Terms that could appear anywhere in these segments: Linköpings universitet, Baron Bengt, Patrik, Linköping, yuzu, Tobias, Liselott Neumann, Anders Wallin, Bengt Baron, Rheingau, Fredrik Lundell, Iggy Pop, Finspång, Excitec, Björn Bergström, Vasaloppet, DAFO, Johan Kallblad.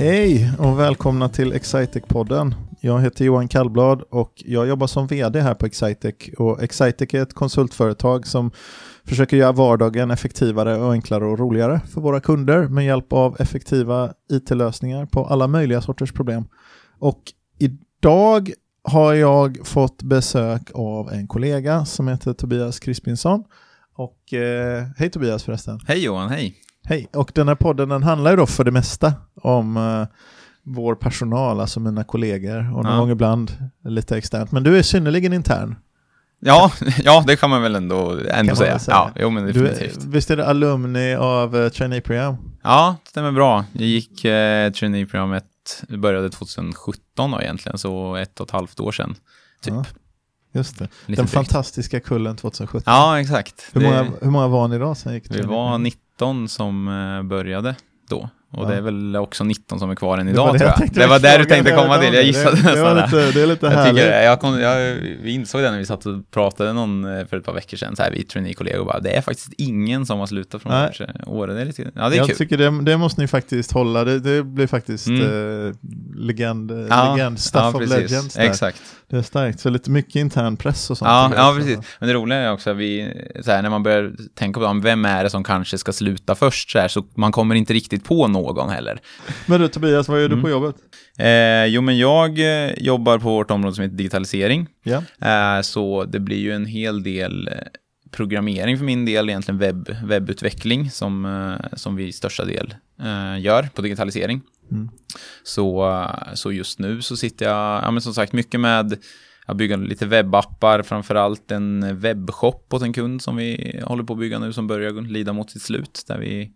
Hej och välkomna till Excitec-podden. Jag heter Johan Kallblad och jag jobbar som vd här på Excitec. Och Excitec är ett konsultföretag som försöker göra vardagen effektivare och enklare och roligare för våra kunder med hjälp av effektiva IT-lösningar på alla möjliga sorters problem. Och idag har jag fått besök av en kollega som heter Tobias Krispinsson. Och hej Tobias förresten. Hej Johan, hej. Hej, och den här podden den handlar ju då för det mesta om vår personal, alltså mina kollegor och någon gång ibland lite externt. Men du är synnerligen intern. Ja, det kan man väl ändå säga. Ja, jo, men definitivt. Visst är du alumni av traineeprogram? Ja, det stämmer bra. Jag gick traineeprogrammet, det började 2017 då egentligen, så 1,5 år sedan typ. Ja. Just det. Den fantastiska kullen 2017. Ja, exakt. Hur många var ni då sen gick det? Vi var 19 som började då. Och det är väl också 19 som är kvar än idag, tror jag. Det var där du tänkte komma till. Jag gissade Vi insåg det när vi satt och pratade någon för ett par veckor sedan. Så här, vi trainee-kollegor bara, det är faktiskt ingen som har slutat från åren. Det är lite, det är jag kul. Tycker det måste ni faktiskt hålla. Det blir faktiskt legend. Stuff of legends. Där. Exakt. Det är starkt. Så lite mycket intern press och sånt. Ja, precis. Men det roliga är också att när man börjar tänka på vem är det som kanske ska sluta först så man kommer inte riktigt på någon heller. Men du Tobias, vad gör du på jobbet? Men jag jobbar på vårt område som heter digitalisering. Yeah. Så det blir ju en hel del programmering för min del, egentligen webbutveckling som vi i största del gör på digitalisering. Mm. Så just nu så sitter jag som sagt mycket med att bygga lite webbappar, framförallt en webbshop åt en kund som vi håller på att bygga nu som börjar lida mot sitt slut, där vi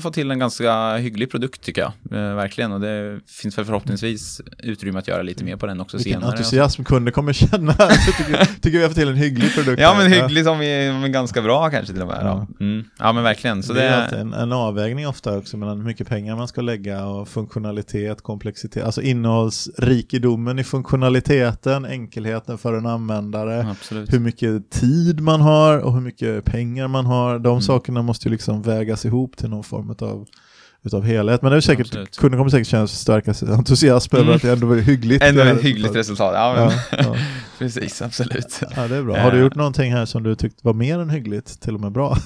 få till en ganska hygglig produkt tycker jag, verkligen, och det finns väl förhoppningsvis utrymme att göra lite mer på den också. Vilken senare entusiasm kunder kommer känna. tycker vi har fått till en hygglig produkt. Ja, men hygglig som är ganska bra kanske till och med. Ja, men verkligen. Så det är en avvägning ofta också mellan hur mycket pengar man ska lägga och funktionalitet, komplexitet, alltså innehållsrikedomen i funktionaliteten, enkelheten för en användare. Absolut. Hur mycket tid man har och hur mycket pengar man har, de sakerna måste ju liksom vägas ihop till någon form utav helhet. Men det är säkert, kunden kommer säkert känna sig starkast entusiasm över att det ändå var hyggligt. Ändå ett hyggligt resultat. Ja. Precis, absolut. Ja, det är bra. Har du gjort någonting här som du tyckte var mer än hyggligt, till och med bra?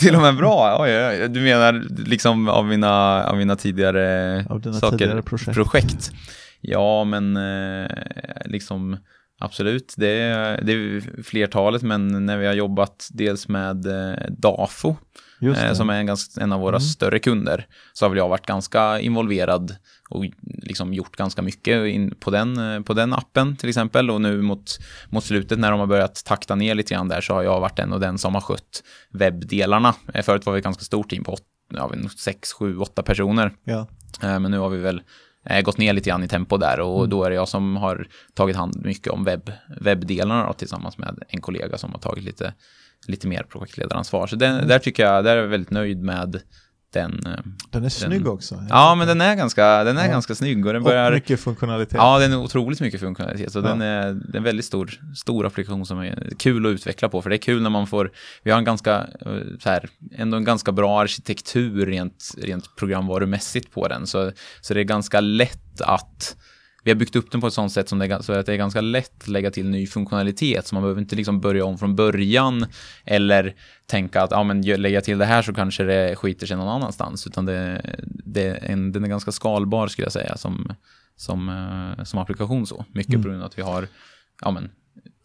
till och med bra? Oj. Du menar liksom av mina tidigare projekt? Ja, men liksom absolut, det är flertalet, men när vi har jobbat dels med DAFO som är en av våra större kunder, så har väl jag varit ganska involverad och liksom gjort ganska mycket på den appen till exempel, och nu mot slutet när de har börjat takta ner lite grann där, så har jag varit den som har skött webbdelarna. Förut var vi ett ganska stort team på 6, 7, 8 personer. Ja. Men nu har vi väl gått ner lite grann i tempo där, och då är det jag som har tagit hand mycket om webbdelarna då, tillsammans med en kollega som har tagit lite mer projektledaransvar. Så där tycker jag, där är jag väldigt nöjd med den. Den är snygg också. Ja, men den är ganska snygg. Och den börjar, och mycket funktionalitet. Ja, den är otroligt mycket funktionalitet. Så den är en väldigt stor applikation som är kul att utveckla på. För det är kul när man får, vi har en ganska bra arkitektur rent programvarumässigt på den. Så det är ganska lätt att vi har byggt upp den på ett sånt sätt så att det är ganska lätt att lägga till ny funktionalitet. Så man behöver inte liksom börja om från början eller tänka att lägga till det här så kanske det skiter sig någon annanstans. Utan den är ganska skalbar, skulle jag säga, som applikation så. Mycket på grund av att vi har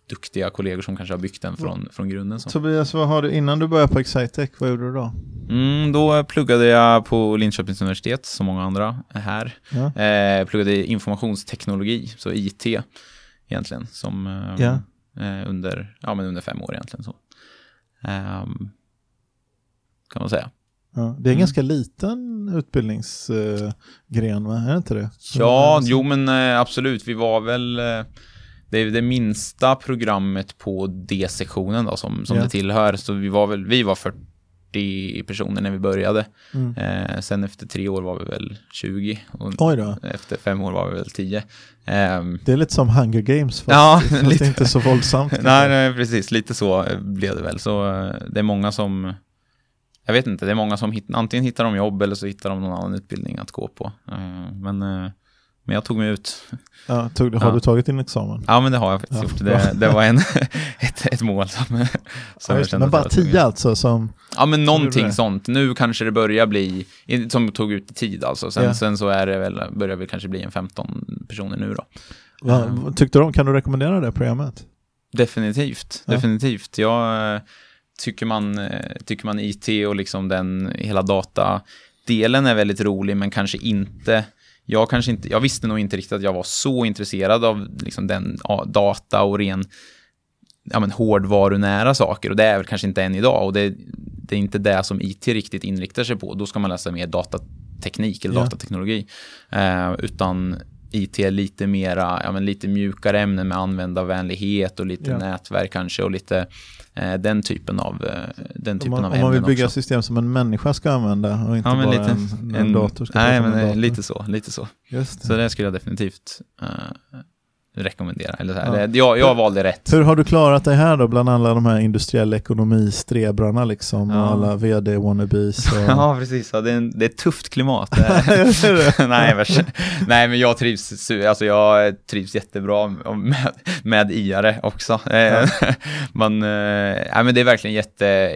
duktiga kollegor som kanske har byggt den från grunden. Så. Tobias, vad har du innan du började på Excitec? Vad gjorde du då? Då pluggade jag på Linköpings universitet, som många andra här. Ja. Pluggade informationsteknologi, så IT egentligen, som under 5 år egentligen. Så. Kan man säga. Ja, det är en ganska liten utbildningsgren, är det inte det? Absolut. Vi var väl... Det är det minsta programmet på D-sektionen då, som det tillhör. Så vi var 40 personer när vi började. Sen efter 3 år var vi väl 20. Och oj då. Efter 5 år var vi väl 10. Det är lite som Hunger Games. Fast lite. Inte så våldsamt. nej, precis. Lite så blev det väl. Så det är många som... jag vet inte, det är många som antingen hittar de jobb eller så hittar de någon annan utbildning att gå på. Men jag tog mig ut. Ja, har du tagit din examen? Ja, men det har jag faktiskt gjort. Det var ett mål som jag kände. Men bara 10 alltså? Som ja, men någonting sånt. Nu kanske det börjar bli, som tog ut i tid alltså. Sen så är det väl, börjar det kanske bli en 15 personer nu då. Vad tyckte de? Kan du rekommendera det programmet? Definitivt. Jag tycker man IT och liksom den hela datadelen är väldigt rolig, men jag visste nog inte riktigt att jag var så intresserad av liksom den data och ren hårdvarunära saker, och det är väl kanske inte än idag, och det är inte det som IT riktigt inriktar sig på. Då ska man läsa mer datateknik eller datateknologi, utan IT är lite mera, lite mjukare ämnen med användarvänlighet och lite nätverk kanske, och lite den typen av ämnen. Om man vill bygga system som en människa ska använda och inte bara lite, en dator ska använda. Nej, men lite så. Just det. Så det skulle jag definitivt rekommendera. Eller så här. Ja. Jag valde rätt. Hur har du klarat dig här då bland alla de här industriella ekonomistrebrarna liksom, och alla vd-wannabes? Och... ja, precis. Ja, det är ett tufft klimat. Nej, men jag trivs, alltså jag trivs jättebra med IR också. Ja. Men det är verkligen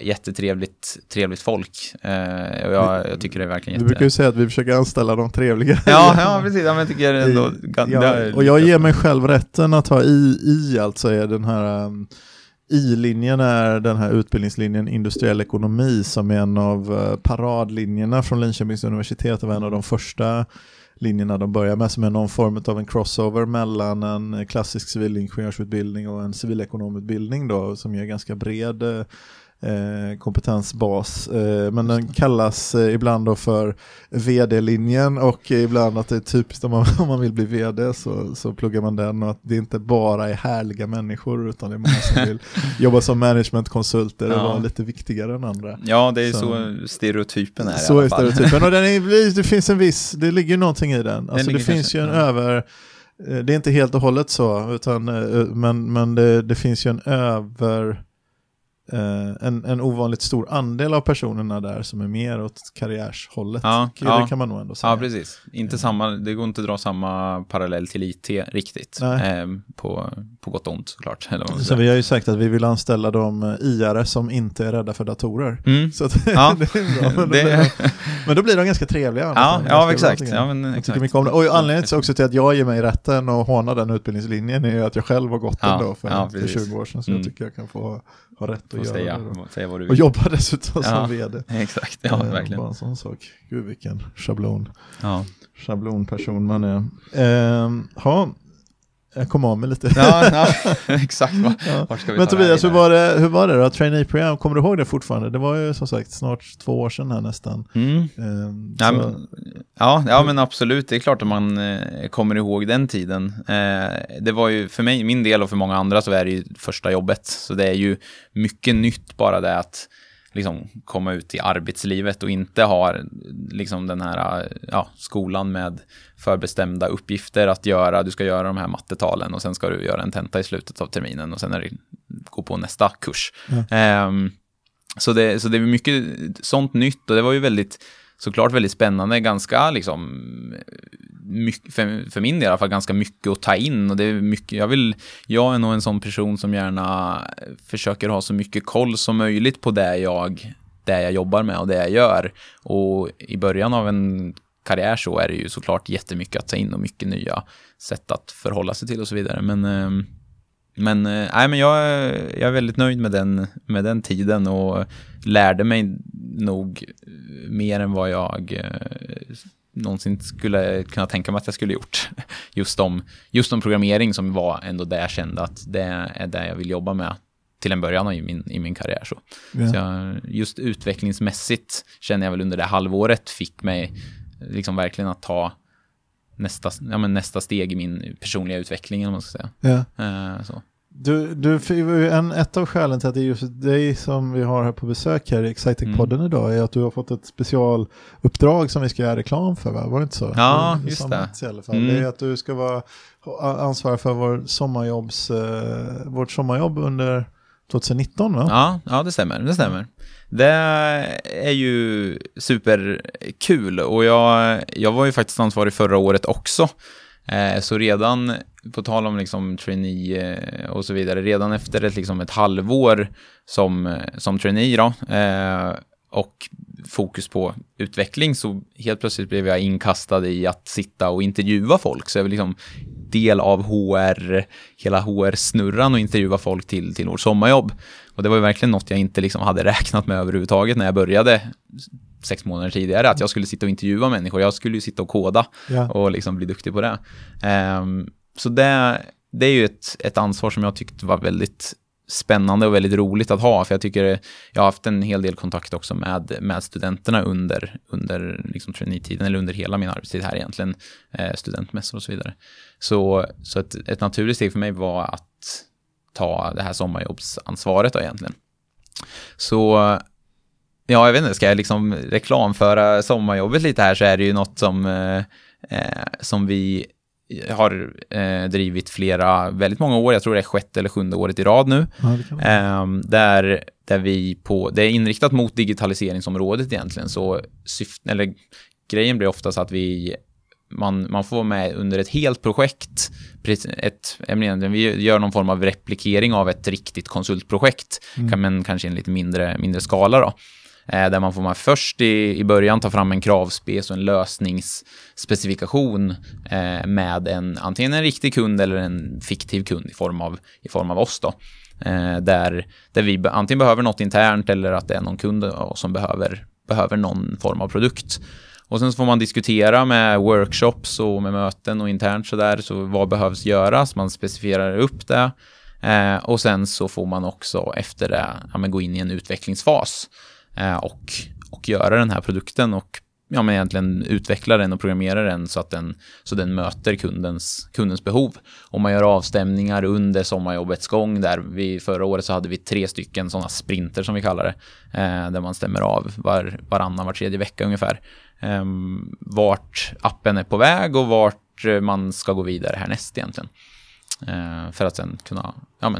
jättetrevligt folk. Jag tycker det är verkligen jätte... Du brukar ju säga att vi försöker anställa de trevliga. Ja, precis. Ja, men jag tycker ändå... och jag ger mig själv rätten att ha i alltså är den här i-linjen, är den här utbildningslinjen industriell ekonomi som är en av paradlinjerna från Linköpings universitet, och en av de första linjerna de börjar med, som är någon form av en crossover mellan en klassisk civilingenjörsutbildning och en civilekonomutbildning då, som är ganska bred kompetensbas, men den kallas ibland då för vd-linjen, och ibland att det är typiskt om man vill bli vd så pluggar man den, och att det inte bara är härliga människor, utan det är många som vill jobba som managementkonsulter och vara lite viktigare än andra. Ja, det är så stereotypen är så i alla fall. Och det finns en viss, det ligger någonting i den. Alltså det finns ju en över... Det är inte helt och hållet så, utan, men det finns ju en över... En ovanligt stor andel av personerna där som är mer åt karriärshållet. Det kan man nog ändå säga. Ja, precis. Inte samma, det går inte att dra samma parallell till IT riktigt. På gott och ont såklart. Så vi har ju sagt att vi vill anställa de IR som inte är rädda för datorer. Mm. Så att, det är bra. Men då blir de ganska trevliga. Exakt. Mycket om det. Och anledningen också till att jag ger mig rätten och hånar den utbildningslinjen är ju att jag själv har gått ändå för 20 år sedan, så jag tycker jag kan få ha rätt att säga vad du vill. Och jobba dessutom som vd. Exakt, verkligen. Bara en sån sak. Gud, vilken schablon. Schablonperson man är. Jag kom av mig lite. Exakt. Men Tobias, hur var det då? Trainee-program, kommer du ihåg det fortfarande? Det var ju som sagt snart 2 år sedan här nästan. Men absolut. Det är klart att man kommer ihåg den tiden. Det var ju för mig, min del, och för många andra så är det ju första jobbet. Så det är ju mycket nytt, bara det att liksom komma ut i arbetslivet och inte ha liksom den här skolan med förbestämda uppgifter att göra. Du ska göra de här mattetalen och sen ska du göra en tenta i slutet av terminen och sen är det, gå på nästa kurs. Så det är mycket sånt nytt, och det var ju såklart väldigt spännande, ganska liksom mycket, för min del i alla fall, ganska mycket att ta in, och det är mycket, jag är nog en sån person som gärna försöker ha så mycket koll som möjligt på det jag jobbar med och det jag gör, och i början av en karriär så är det ju såklart jättemycket att ta in och mycket nya sätt att förhålla sig till och så vidare, men jag är väldigt nöjd med den tiden, och lärde mig nog mer än vad jag någonsin skulle kunna tänka mig att jag skulle gjort. Just om programmering, som var ändå där jag kände att det är det jag vill jobba med till en början av i min karriär. Så jag, just utvecklingsmässigt känner jag väl under det halvåret fick mig liksom verkligen att ta nästa steg i min personliga utveckling, om man ska säga. Så. Ett av skälen till att det är just dig som vi har här på besök här i Excitec-podden idag är att du har fått ett specialuppdrag som vi ska göra reklam för, va? Var det inte så? Ja, just det. I alla fall. Det är att du ska vara ansvarig för vårt sommarjobb under 2019, va? Ja, det stämmer. Det är ju superkul, och jag var ju faktiskt ansvarig förra året också. Så redan på tal om liksom trainee och så vidare, redan efter ett halvår som trainee då, och fokus på utveckling, så helt plötsligt blev jag inkastad i att sitta och intervjua folk. Så jag var del av HR, hela HR-snurran, och intervjua folk till vårt sommarjobb. Och det var ju verkligen något jag inte hade räknat med överhuvudtaget när jag började 6 månader tidigare, att jag skulle sitta och intervjua människor. Jag skulle ju sitta och koda och bli duktig på det. Så det är ju ett ansvar som jag tyckte var väldigt spännande och väldigt roligt att ha, för jag tycker jag har haft en hel del kontakt också med studenterna under trainee-tiden, eller under hela min arbetstid här egentligen, studentmässor och så vidare. Så ett naturligt steg för mig var att ta det här sommarjobbsansvaret då egentligen. Så ja, jag vet inte, ska jag reklamföra sommarjobbet lite här, så är det ju något som vi har drivit väldigt många år. Jag tror det är 6:e eller 7:e året i rad nu. Där vi det är inriktat mot digitaliseringsområdet egentligen. Så grejen blir ofta så att man får vara med under ett helt projekt. Vi gör någon form av replikering av ett riktigt konsultprojekt, men kanske i en lite mindre skala då. Där man får först i början ta fram en kravspec och en lösningsspecifikation med antingen en riktig kund eller en fiktiv kund i form av oss då. Där vi antingen behöver något internt, eller att det är någon kund som behöver någon form av produkt. Och sen så får man diskutera med workshops och med möten och internt sådär. Så vad behövs göras? Man specifierar upp det. Och sen så får man också efter det gå in i en utvecklingsfas. Och göra den här produkten och egentligen utveckla den och programmera den så att den möter kundens behov. Och man gör avstämningar under sommarjobbets gång. Där förra året så hade vi 3 sådana sprinter som vi kallar det, där man stämmer av var tredje vecka ungefär vart appen är på väg och vart man ska gå vidare härnäst egentligen. För att sen kunna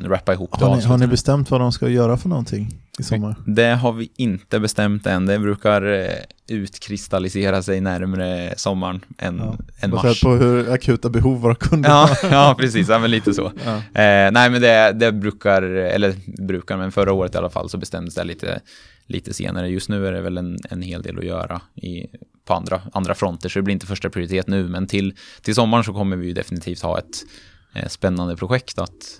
rappa ihop det. Har ni bestämt vad de ska göra för någonting i sommar? Det har vi inte bestämt än. Det brukar utkristallisera sig närmare sommaren än mars. På hur akuta behov våra kunder har. Ja, precis. Lite så. Nej, men det brukar, men förra året i alla fall så bestämdes det lite senare. Just nu är det väl en hel del att göra på andra fronter, så det blir inte första prioritet nu. Men till sommaren så kommer vi ju definitivt ha ett spännande projekt att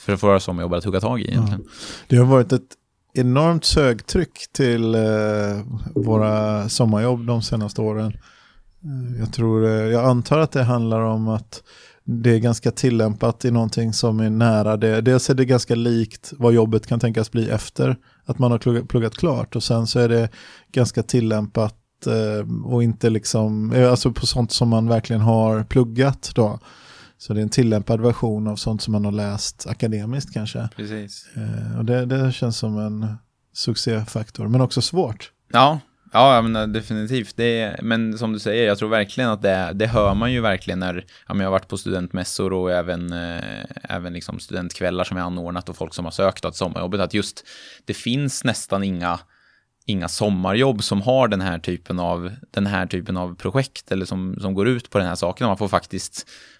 för att få det som jag bara tugga tag i egentligen. Ja. Det har varit ett enormt sögtryck till våra sommarjobb de senaste åren. Jag antar att det handlar om att det är ganska tillämpat i någonting som är nära det. Dels är det ganska likt vad jobbet kan tänkas bli efter att man har pluggat klart, och sen så är det ganska tillämpat och inte på sånt som man verkligen har pluggat då. Så det är en tillämpad version av sånt som man har läst akademiskt kanske. Precis. Och det känns som en succéfaktor, men också svårt. Ja, men definitivt. Men som du säger, jag tror verkligen att det hör man ju verkligen när jag har varit på studentmässor och även studentkvällar som jag anordnat och folk som har sökt åt sommarjobbet, att just det finns nästan inga sommarjobb som har den här typen av projekt, eller som går ut på den här saken.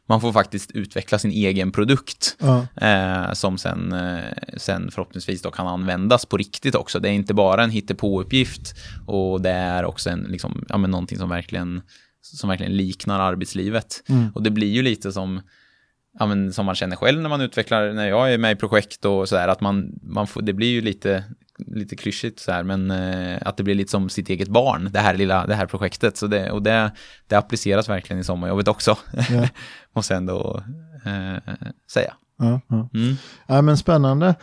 Man får faktiskt utveckla sin egen produkt som sen förhoppningsvis då kan användas på riktigt också. Det är inte bara en hittepåuppgift, och det är också någonting som verkligen liknar arbetslivet. Och det blir ju lite som man känner själv när jag är med i projekt och sådär, att det blir ju lite klyschigt så här, men att det blir lite som sitt eget barn, det här projektet. Så det appliceras verkligen i sommarjobbet också. Ja. Måste ändå säga. Ja, men spännande.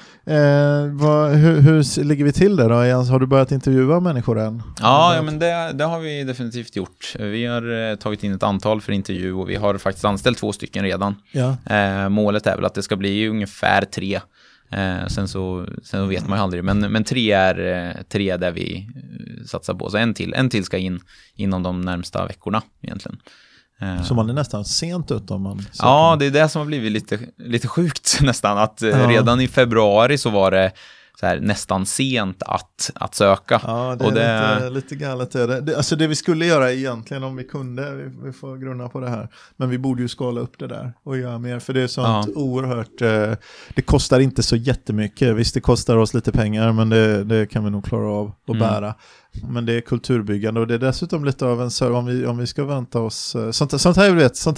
Hur ligger vi till där då? Har du börjat intervjua människor än? Ja, men det har vi definitivt gjort. Vi har tagit in ett antal för intervju, och vi har faktiskt anställt 2 redan. Ja. Målet är väl att det ska bli ungefär 3. Sen så vet man ju aldrig, men 3 är 3 där vi satsar på, så en till ska in inom de närmsta veckorna egentligen. Så man är nästan sent ut om man söker. Ja, det är det som har blivit lite sjukt nästan. Att redan i februari så var det så här, nästan sent att söka. Ja, det är lite galet. Alltså det vi skulle göra egentligen om vi kunde, vi får grunna på det här. Men vi borde ju skala upp det där och göra mer. För det är sånt oerhört... det kostar inte så jättemycket. Visst, det kostar oss lite pengar, men det kan vi nog klara av att bära. Men det är kulturbyggande och det är dessutom lite av en serv om vi ska vänta oss sånt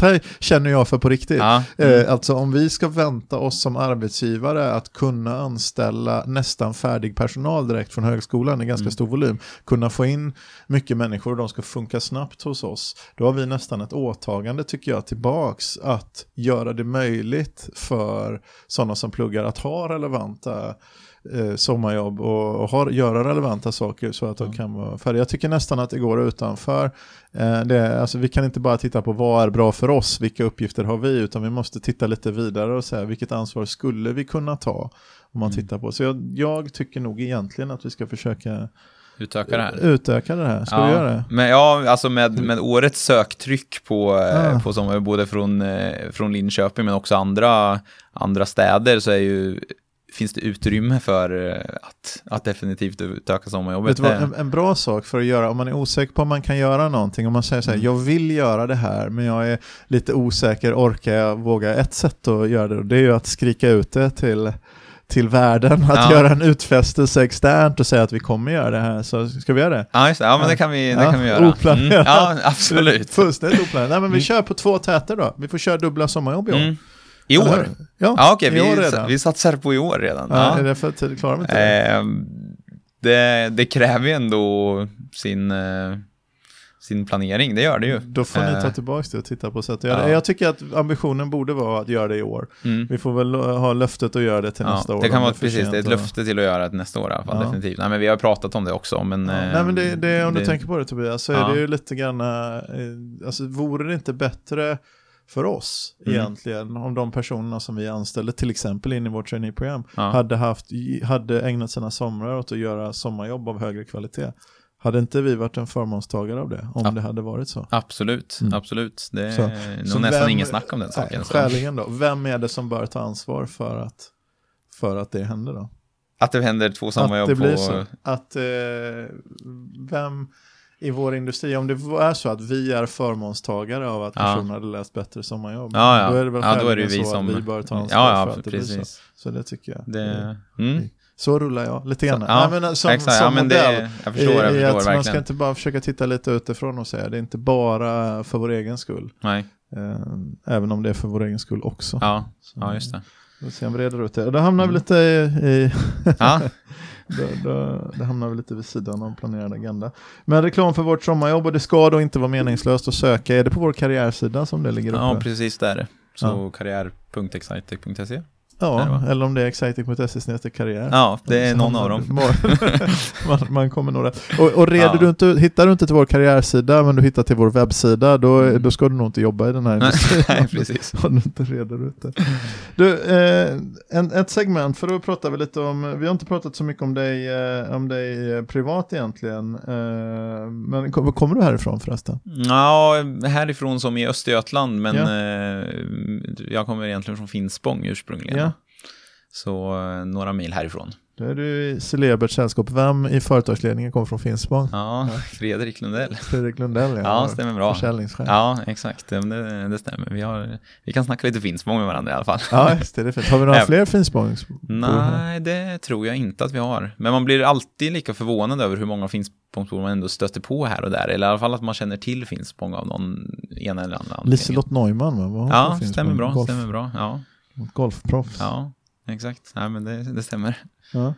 här känner jag för på riktigt. Ja. Alltså om vi ska vänta oss som arbetsgivare att kunna anställa nästan färdig personal direkt från högskolan i ganska stor volym, kunna få in mycket människor och de ska funka snabbt hos oss, då har vi nästan ett åtagande, tycker jag, tillbaks att göra det möjligt för sådana som pluggar att ha relevanta sommarjobb och göra relevanta saker så att de kan vara färdiga. Jag tycker nästan att det går utanför. Alltså vi kan inte bara titta på vad är bra för oss, vilka uppgifter har vi, utan vi måste titta lite vidare och säga vilket ansvar skulle vi kunna ta om man tittar på. Så jag tycker nog egentligen att vi ska försöka utöka det här. Ska vi göra det? Men alltså med årets söktryck på sommar, både från Linköping men också andra städer, så är ju finns det utrymme för att definitivt utöka sommarjobbet. En bra sak för att göra, om man är osäker på om man kan göra någonting, om man säger så här, jag vill göra det här men jag är lite osäker, orkar jag, vågar. Ett sätt att göra det, och det är ju att skrika ut det till världen, att göra en utfästelse externt och säga att vi kommer göra det här. Så ska vi göra det? Ja, just det. Ja, men det kan vi göra. Oplanerat. Ja, absolut. Fullständigt oplanerat. Nej, men vi kör på 2 täter då. Vi får köra dubbla sommarjobb i år. I år? Ja, okej. Vi satsar på i år redan. Ja. Är det för att klara mig till det? Det kräver ju ändå sin planering, det gör det ju. Då får ni ta tillbaka det och titta på sätt. Jag tycker att ambitionen borde vara att göra det i år. Vi får väl ha löftet att göra det till nästa år. Det kan vara precis, det är ett löfte till att göra det nästa år i alla fall, definitivt. Nej, men vi har pratat om det också. Men, nej, men det, om du tänker på det, Tobias, så är det ju lite grann, alltså vore det inte bättre för oss egentligen om de personerna som vi anställde till exempel in i vårt traineeprogram hade ägnat sina somrar åt att göra sommarjobb av högre kvalitet? Hade inte vi varit en förmånstagare av det om det hade varit så? Absolut, absolut. Det är nog nästan ingen snack om den saken. Skäligen då, vem är det som bör ta ansvar för att det händer då? Att det händer 2 sommarjobb på... vem... I vår industri, om det är så att vi är förmånstagare av att personer hade läst bättre sommarjobb, då är det väl då är det så vi som... att vi bör ta ansvar för att precis. Det blir så. Så det tycker jag. Så rullar jag lite grann. Jag förstår verkligen. Man ska inte bara försöka titta lite utifrån och säga, det är inte bara för vår egen skull. Nej. Även om det är för vår egen skull också. Ja, så, ja just det. Då ser jag bredare ut här. Då hamnar vi lite i... Det hamnar väl lite vid sidan av planerad agenda. Men reklam för vårt sommarjobb, och det ska då inte vara meningslöst att söka. Är det på vår karriärsida som det ligger uppe? Ja, precis där. Så karriär.excitec.se. Ja, eller om det är excitec.se/karriär. Ja, det är någon av dem. Man kommer nog rätt. Och hittar du inte till vår karriärsida men du hittar till vår webbsida, då ska du nog inte jobba i den här industrin. Nej, precis. Om du inte reder ut det. Du, ett segment, för då pratar vi lite om, vi har inte pratat så mycket om dig privat egentligen. Men kommer du härifrån förresten? Ja, härifrån som i Östergötland, men jag kommer egentligen från Finspång ursprungligen. Ja. Så några mil härifrån. Då är du i celebert sällskap. Vem i företagsledningen kommer från Finspång? Ja, Fredrik Lundell. Fredrik Lundell, ja stämmer bra. Försäljningschef. Ja, exakt. Det stämmer. Vi kan snacka lite Finspång med varandra i alla fall. Ja, just det. Är fint. Har vi några fler Finspång? Nej, det tror jag inte att vi har. Men man blir alltid lika förvånad över hur många Finspångsbor man ändå stöter på här och där. Eller i alla fall att man känner till Finspång av någon ena eller andra. Liselott Neumann, va? Ja, stämmer bra. Ja. Golfproffs. Ja, exakt. Nej, men det stämmer. Ja.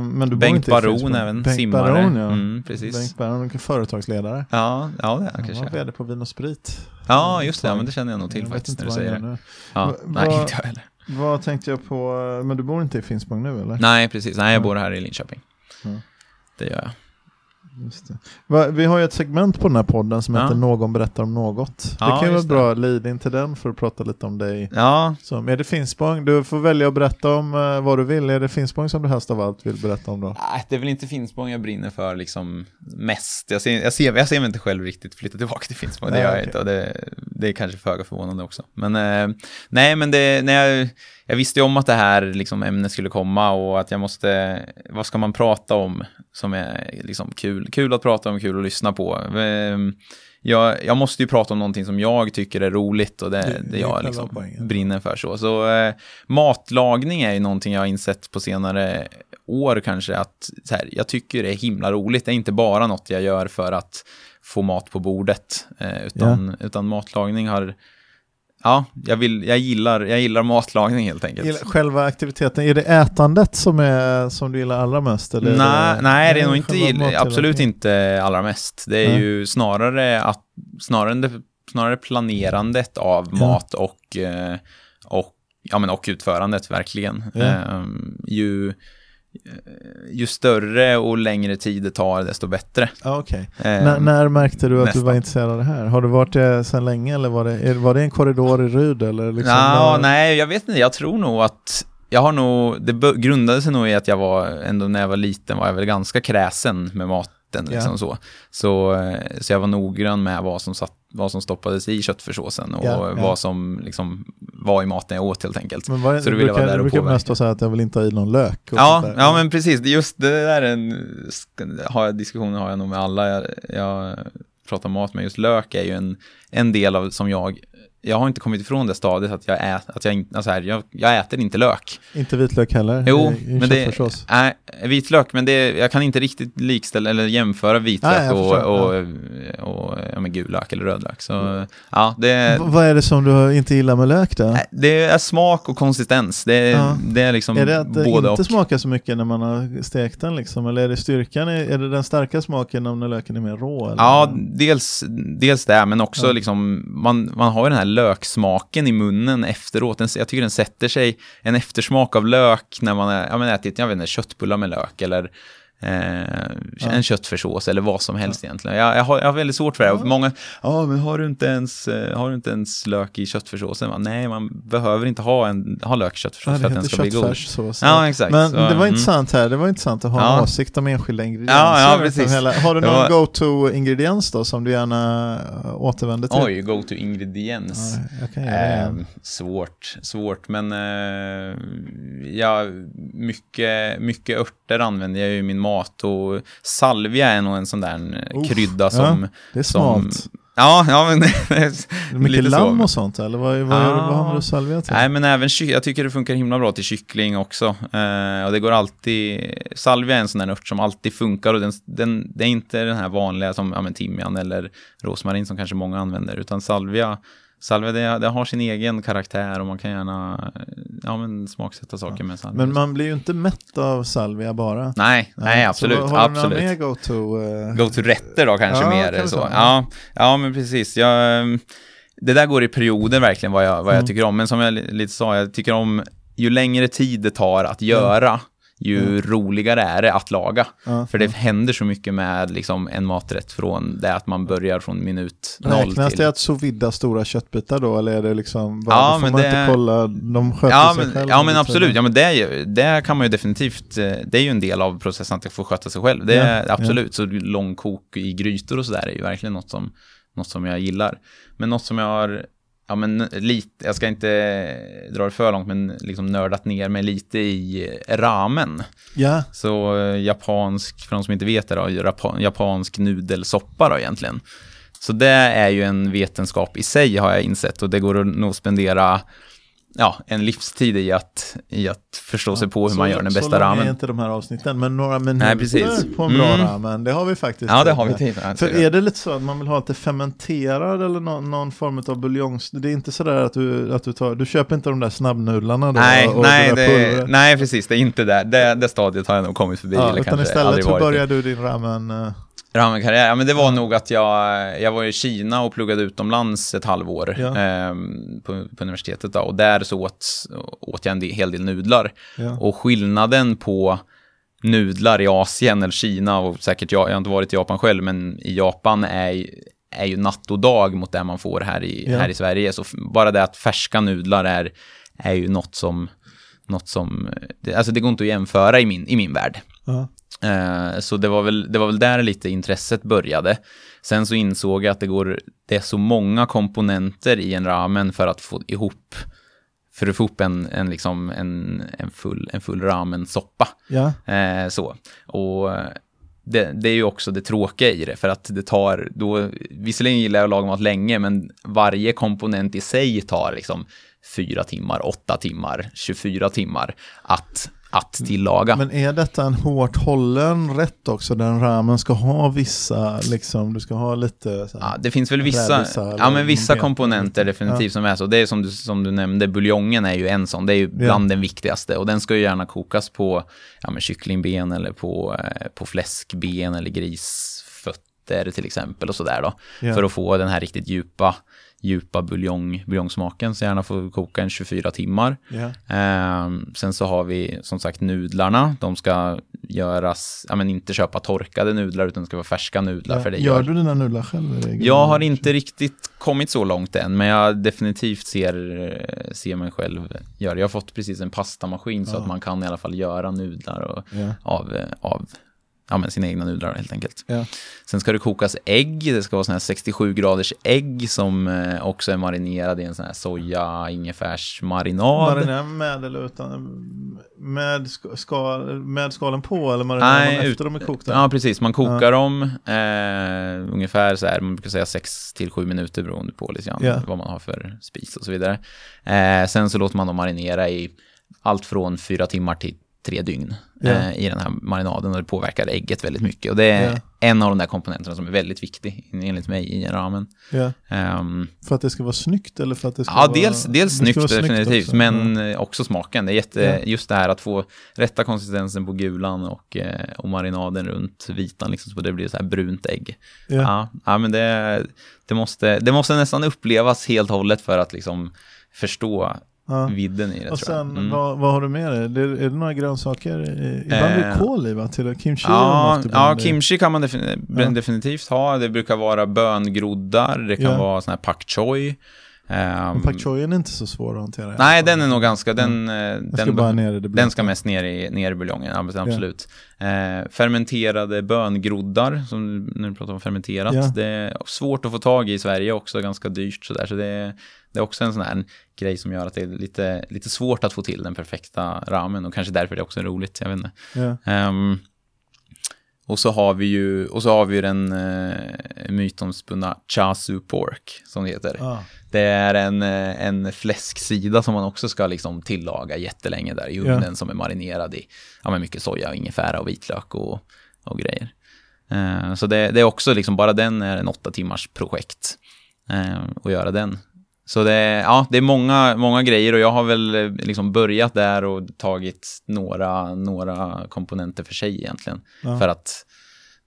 Men du Bengt Baron även, simmare. Baron, ja. Precis. Bengt Baron, företagsledare. Ja, det är han kanske. Han var vd på Vin och Sprit. Ja, just det. Ja, men det känner jag nog till faktiskt när du säger det. Ja, nej, inte jag heller. Vad tänkte jag på? Men du bor inte i Finspång nu, eller? Nej, precis. Nej, jag bor här i Linköping. Ja. Det gör jag. Just det. Vi har ju ett segment på den här podden som heter Någon berättar om något. Ja, det kan ju vara bra lead in till den för att prata lite om dig. Ja. Som, är det Finspång? Du får välja att berätta om vad du vill. Är det Finspång som du helst av allt vill berätta om då? Nej, det är väl inte Finspång jag brinner för liksom mest. Jag ser mig inte själv riktigt flytta tillbaka till Finspång. Det gör jag inte. Och det är kanske föga förvånande också. Men jag visste ju om att det här liksom, ämnet skulle komma och att jag måste, vad ska man prata om som är liksom kul att prata om, kul att lyssna på. Jag måste ju prata om någonting som jag tycker är roligt och det jag liksom brinner för. Så matlagning är ju någonting jag har insett på senare år kanske, att så här, jag tycker det är himla roligt. Det är inte bara något jag gör för att få mat på bordet utan matlagning har... Ja, jag gillar matlagning helt enkelt. Själva aktiviteten, är det ätandet som du gillar allra mest? Eller nej, det är nog inte, absolut inte allra mest. Det är ju snarare planerandet av mat och utförandet verkligen. Ju större och längre tid det tar, desto bättre. Okej. När märkte du att du var intresserad av det här? Har du varit det sedan länge eller var det en korridor i Ryd? Eller liksom nej, jag vet inte. Jag tror nog att det grundade sig nog i att jag var, ändå när jag var liten var jag väl ganska kräsen med maten. Liksom så jag var noggrann med vad som stoppades i köttfärssåsen och vad som liksom var i maten jag åt helt enkelt. Men så det ville vara där och påverka. Brukar mest säga att jag vill inte ha i någon lök. Ja, men precis. Just det där diskussionen har jag nog med alla. Jag pratar mat med just lök är ju en del av som jag har inte kommit ifrån det stadiet att jag äter inte lök. Inte vitlök heller. Jo, men det är vitlök, men jag kan inte riktigt likställa eller jämföra vitlök och gul lök eller röd lök. Så vad är det som du inte gillar med lök då? Det är smak och konsistens. Det är liksom, är det att både inte smaka så mycket när man har stekt den liksom, eller är det styrkan, är det den starka smaken om när löken är mer rå eller? Ja, dels det, men också liksom man har ju den här löksmaken i munnen efteråt. Jag tycker den sätter sig, en eftersmak av lök när man ätit, jag vet inte, köttbullar med lök eller en köttfärssås eller vad som helst egentligen. Jag har väldigt svårt för det. Och många, men har du inte ens lök i köttfärssåsen? Nej, man behöver inte ha lök i köttfärssås för att den ska bli god. Ja, exakt. Men det var intressant här. Det var intressant att ha en åsikt om enskilda ingredienser. Ja, precis. Har du någon go-to-ingrediens då som du gärna återvänder till? Oj, go-to-ingrediens. Svårt. Men mycket örter använder jag i min mat, och salvia är nog en sån där krydda som... det är smalt. Men det är mycket lamm och sånt, eller vad har du salvia till? Nej, men även jag tycker det funkar himla bra till kyckling också. Och det går alltid... Salvia är en sån där ört som alltid funkar, och det är inte den här vanliga som timjan eller rosmarin som kanske många använder, utan salvia det har sin egen karaktär, och man kan gärna smaksätta saker med salvia. Men man blir ju inte mätt av salvia bara. Nej, absolut. Så har du några mer go-to rätter då kanske mer eller så? Ja, men precis. Det där går i perioder verkligen vad jag tycker om. Men som jag lite sa, jag tycker om ju längre tid det tar att göra, ju roligare är det att laga. För det händer så mycket med liksom en maträtt från det att man börjar från minut 0 till... Räknas det att sous vide stora köttbitar då? Eller är det liksom... Ja, men det... inte kolla, de sköter sig själv. Ja, men absolut. Ja, men det kan man ju definitivt... Det är ju en del av processen att få sköta sig själv. Det är absolut. Så långkok i grytor och sådär är ju verkligen något som jag gillar. Men något som jag har... Ja, men lite, jag ska inte dra det för långt, men liksom nördat ner mig lite i ramen. Så japansk, för de som inte vet det då, japansk nudelsoppa då egentligen. Så det är ju en vetenskap i sig, har jag insett, och det går att nog spendera en livstid i att förstå sig på hur man gör den bästa ramen. Så är inte de här avsnitten, men några minuter på en bra ramen, det har vi faktiskt. Ja, det har vi tid. För är det lite så att man vill ha lite fermenterad eller någon form av buljong? Det är inte sådär att du köper inte de där snabbnudlarna då? Nej, precis, det är inte där. Det stadiet har jag nog kommit förbi. Eller utan istället så börjar du din ramenkarriär. Ja, men det var nog att jag var i Kina och pluggade utomlands ett halvår på universitetet då, och där så åt jag en hel del nudlar. Och skillnaden på nudlar i Asien eller Kina, och säkert jag har inte varit i Japan själv, men i Japan är ju natt och dag mot det man får här i Sverige. Så bara det att färska nudlar är ju något som alltså det går inte att jämföra i min värld. Ja. Så det var väl där lite intresset började. Sen så insåg jag att det är så många komponenter i en ramen för att få ihop en liksom en full ramensoppa. Ja. Så. Och det är ju också det tråkiga i det, för att det tar då, visserligen gillar jag att laga mat länge, men varje komponent i sig tar liksom 4 timmar, 8 timmar, 24 timmar att tillaga. Men är detta en hårt hållen rätt också, den ramen ska ha vissa, liksom, du ska ha lite så här, det finns väl vissa komponenter definitivt som är så. Det är som du nämnde, buljongen är ju en sån, det är ju bland den viktigaste, och den ska ju gärna kokas på kycklingben eller på fläskben eller grisfötter till exempel och sådär då, för att få den här riktigt djupa buljongsmaken, så gärna får koka en 24 timmar. Yeah. Sen så har vi som sagt nudlarna. De ska göras, inte köpa torkade nudlar, utan det ska vara färska nudlar. Yeah. För det gör du dina nudlar själv? Jag har inte riktigt kommit så långt än, men jag definitivt ser mig själv göra. Jag har fått precis en pastamaskin så att man kan i alla fall göra nudlar av sina egna nudlar helt enkelt. Ja. Sen ska det kokas ägg. Det ska vara såna här 67 graders ägg som också är marinerade i en sån här soja, ingefärsmarinad. Marinad med eller utan? Med skalen på eller marinad efter de är kokta? Ja, precis. Man kokar dem ungefär så här, man brukar säga 6-7 minuter beroende på lite grann vad man har för spis och så vidare. Sen så låter man dem marinera i allt från 4 timmar till 3 dygn i den här marinaden, och det påverkar ägget väldigt mycket, och det är en av de där komponenterna som är väldigt viktig enligt mig i ramen. Yeah. För att det ska vara snyggt eller för att det ska vara... Ja, dels snyggt definitivt också. Men också smaken. Det är just det här att få rätta konsistensen på gulan och marinaden runt vitan liksom, så det blir så här brunt ägg. Yeah. Ja, men det måste nästan upplevas helt och hållet för att liksom förstå vidden i det. Och sen, vad har du med dig? Är det några grönsaker? Ibland blir kål i, va? Till kimchi? Kimchi kan man definitivt ha. Det brukar vara böngroddar. Det kan vara sån här pak choi. Pak choi är inte så svår att hantera. Nej, den är nog ganska... Den ska mest ner i buljongen. Absolut. Yeah. Fermenterade böngroddar, som nu pratar om fermenterat. Yeah. Det är svårt att få tag i Sverige också. Ganska dyrt sådär. Så det är också en sån här grej som gör att det är lite svårt att få till den perfekta ramen, och kanske därför det är också roligt, jag vet inte. Yeah. Och så har vi ju den mytomspunna chasu pork som det heter. Det är en fläsksida som man också ska liksom tillaga jättelänge där i ugnen, som är marinerad i mycket soja och ingefära och vitlök och grejer. Så det är också liksom, bara den är en 8 timmars projekt att göra den. Så det är många grejer, och jag har väl liksom börjat där och tagit några komponenter för sig egentligen. Ja. För att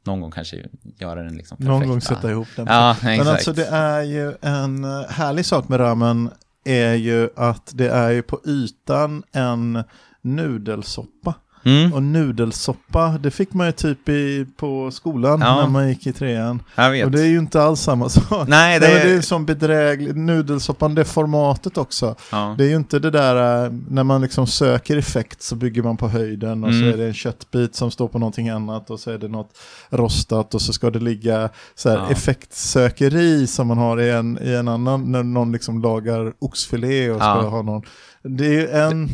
någon gång kanske göra den liksom perfekt. Någon gång sätta ihop den. Ja, exakt. Men alltså, det är ju en härlig sak med ramen är ju att det är ju på ytan en nudelsoppa. Mm. Och nudelsoppa, det fick man ju typ på skolan när man gick i 3:an. Och det är ju inte alls samma sak. Nej, det är ju som bedräglig nudelsoppan, det formatet också. Ja. Det är ju inte det där när man liksom söker effekt, så bygger man på höjden och så är det en köttbit som står på någonting annat, och så är det något rostat, och så ska det ligga så här effektsökeri som man har i en annan, när någon liksom lagar oxfilé och ska ha någon. Det är ju en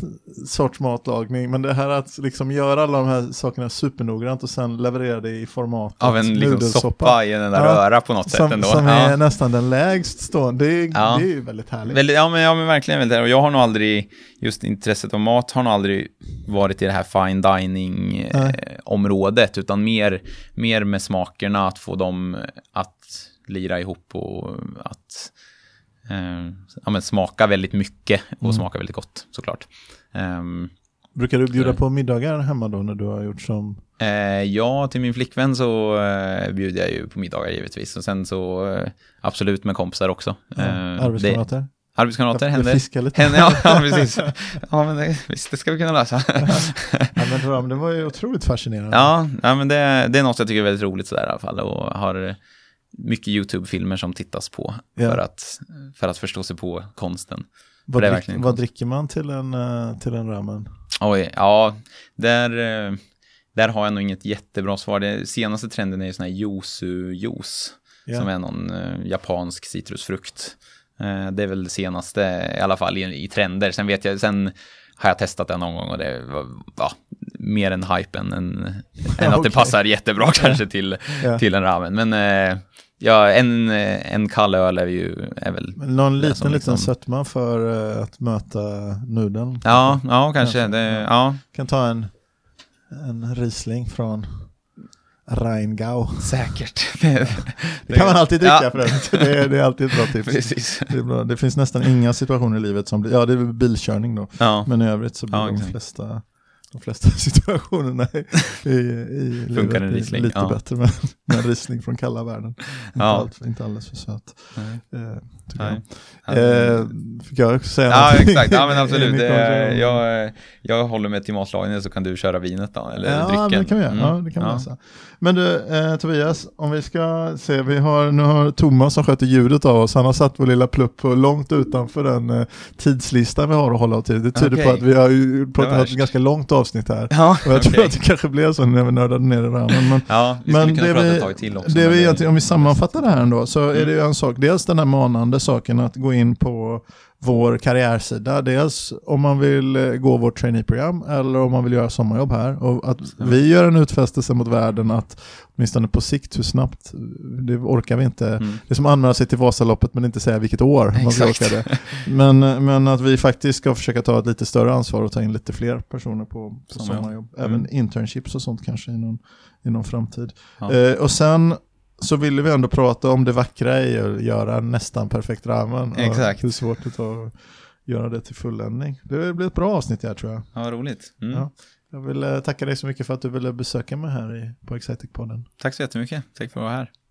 sorts matlagning, men det här att liksom göra alla de här sakerna supernoggrant och sen leverera det i format av en liksom soppa i den där röra på något sätt ändå. Som är nästan den lägst stående. Det är ju väldigt härligt. Men verkligen väldigt härligt. Och jag har nog aldrig, just intresset av mat har nog aldrig varit i det här fine dining området, utan mer med smakerna, att få dem att lira ihop och att... smaka väldigt mycket och smaka väldigt gott, såklart. Brukar du bjuda på middagar hemma då när du har gjort som... Ja, till min flickvän så bjuder jag ju på middagar givetvis, och sen så absolut med kompisar också. Arbetskamrater? Arbetskamrater, händer. Fiskar lite. Händer, ja, precis. Ja, men det, visst, det ska vi kunna lösa. Ja, men det var ju otroligt fascinerande. Ja, men det är något jag tycker är väldigt roligt sådär i alla fall. Och har mycket YouTube-filmer som tittas på för att förstå sig på konsten. Vad dricker man till en ramen? Oj, ja, där har jag nog inget jättebra svar. Det senaste trenden är ju sån här yuzu-juice som är någon japansk citrusfrukt. Det är väl det senaste i alla fall i trender. Sen har jag testat det någon gång och det var mer en hype än att det passar jättebra kanske till en ramen. Men en kall öl är ju väl någon liten sötma för att möta nudeln. Ja, kanske det, ja. Kan ta en Riesling från Rheingau. Säkert. Det kan man alltid dricka för övrigt. Det är alltid ett bra tips. Precis. Det är bra. Det finns nästan inga situationer i livet som blir... Ja, det är bilkörning då. Ja. Men i övrigt så blir de flesta situationerna i livet Riesling, lite bättre med Riesling från kalla världen. Inte alldeles för söt. Fick jag också säga någonting? Exakt. Ja, men absolut. Jag håller med till matlagningen, så kan du köra vinet då, eller drycken. Men det kan vi göra. Ja, det kan vi läsa. Men du, Tobias, om vi ska se, nu har Thomas som sköter ljudet av oss, han har satt vår lilla plupp långt utanför den tidslistan vi har att hålla till. Det tyder på att vi har pratat ganska långt avsnitt här. Ja, och jag tror att det kanske blev så när vi nördade ner i ramen. Men om vi sammanfattar det här ändå, så är det ju en sak. Dels den här manande saken att gå in på vår karriärsida. Dels om man vill gå vårt trainee-program eller om man vill göra sommarjobb här. Och att vi gör en utfästelse mot världen att åtminstone på sikt, hur snabbt det orkar vi inte. Det är som anmäla sig till Vasaloppet men inte säga vilket år man vill orka det. Men att vi faktiskt ska försöka ta ett lite större ansvar och ta in lite fler personer på sommarjobb. Även internships och sånt kanske i någon framtid. Ja. Och sen så ville vi ändå prata om det vackra i att göra nästan perfekt ramen. Exakt. Hur svårt det är att göra det till fulländning. Det blir ett bra avsnitt här, tror jag. Ja, roligt. Mm. Ja. Jag vill tacka dig så mycket för att du ville besöka mig här på Excitec-podden. Tack så jättemycket. Tack för att vara här.